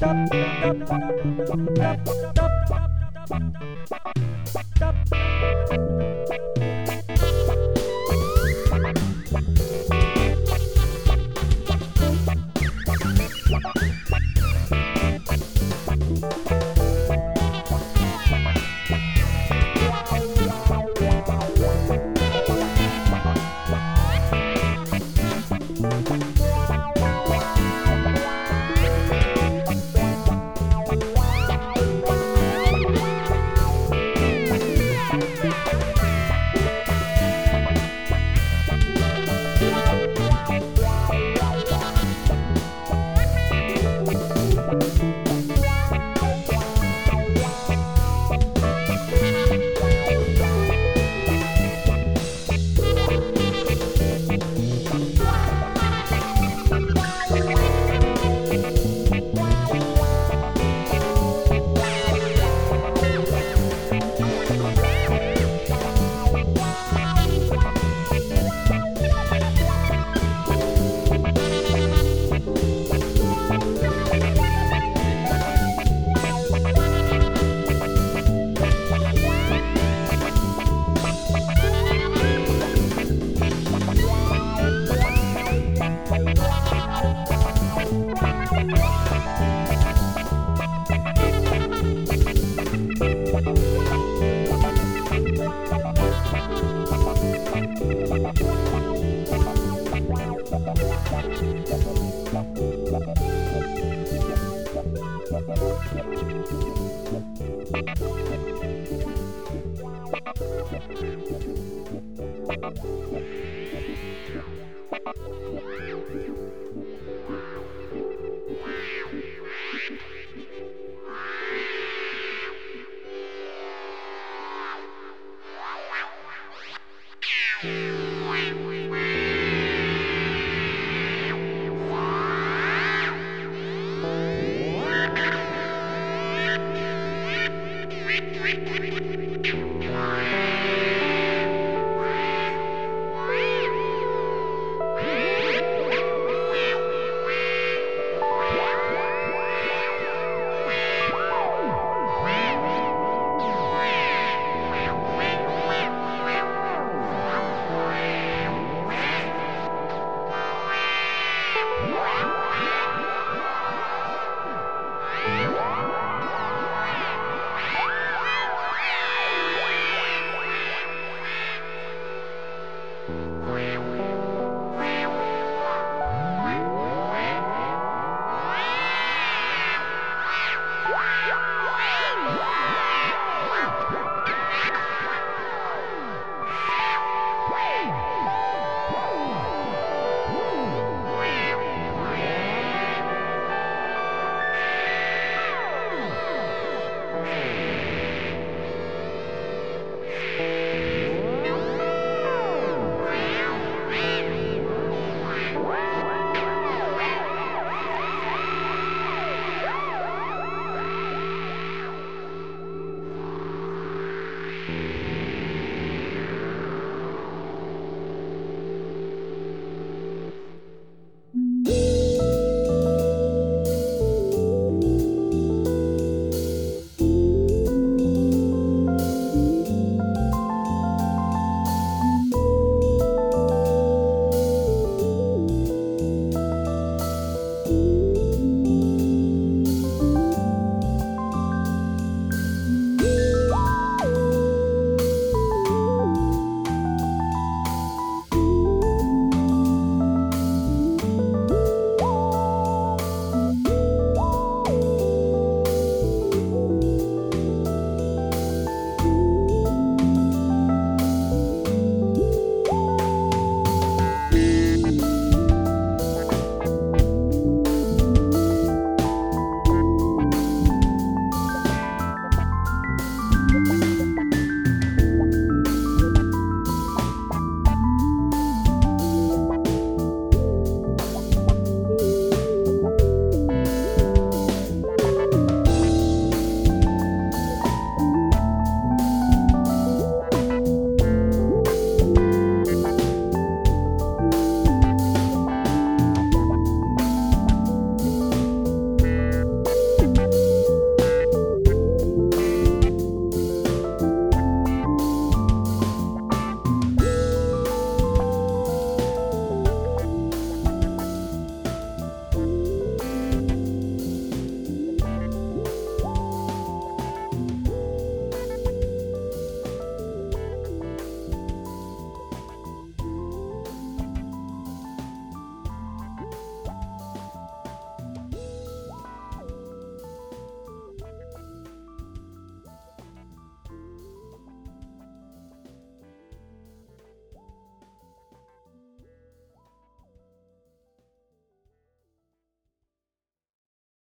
Yeah!